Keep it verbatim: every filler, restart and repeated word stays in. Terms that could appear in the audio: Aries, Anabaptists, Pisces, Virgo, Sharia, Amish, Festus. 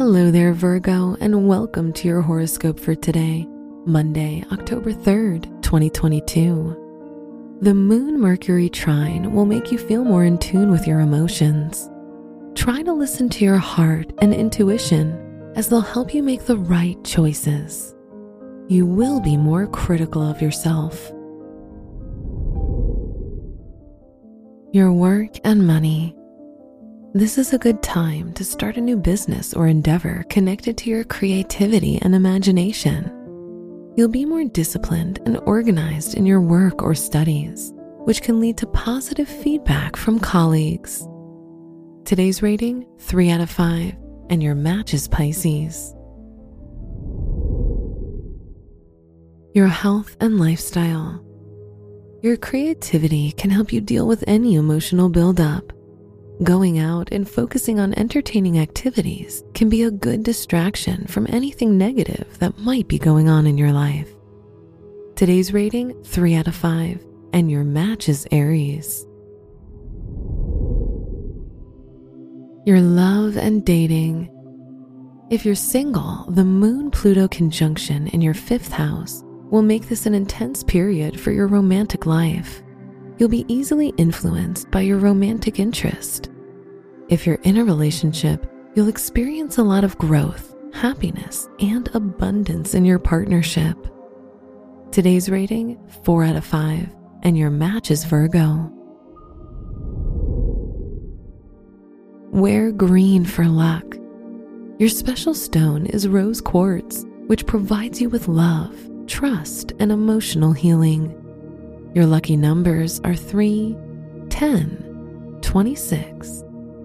Hello there, Virgo, and welcome to your horoscope for today, Monday, October third, twenty twenty-two. The Moon-Mercury trine will make you feel more in tune with your emotions. Try to listen to your heart and intuition, as they'll help you make the right choices. You will be more critical of yourself. Your work and money. This is a good time to start a new business or endeavor connected to your creativity and imagination. You'll be more disciplined and organized in your work or studies, which can lead to positive feedback from colleagues. Today's rating, three out of five, and your match is Pisces. Your health and lifestyle. Your creativity can help you deal with any emotional buildup. Going out and focusing on entertaining activities can be a good distraction from anything negative that might be going on in your life. Today's rating, three out of five, and your match is Aries. Your love and dating. If you're single, the Moon-Pluto conjunction in your fifth house will make this an intense period for your romantic life. You'll be easily influenced by your romantic interest. If you're in a relationship, you'll experience a lot of growth, happiness, and abundance in your partnership. Today's rating, four out of five, and your match is Virgo. Wear green for luck. Your special stone is rose quartz, which provides you with love, trust, and emotional healing. Your lucky numbers are three, ten, twenty-six,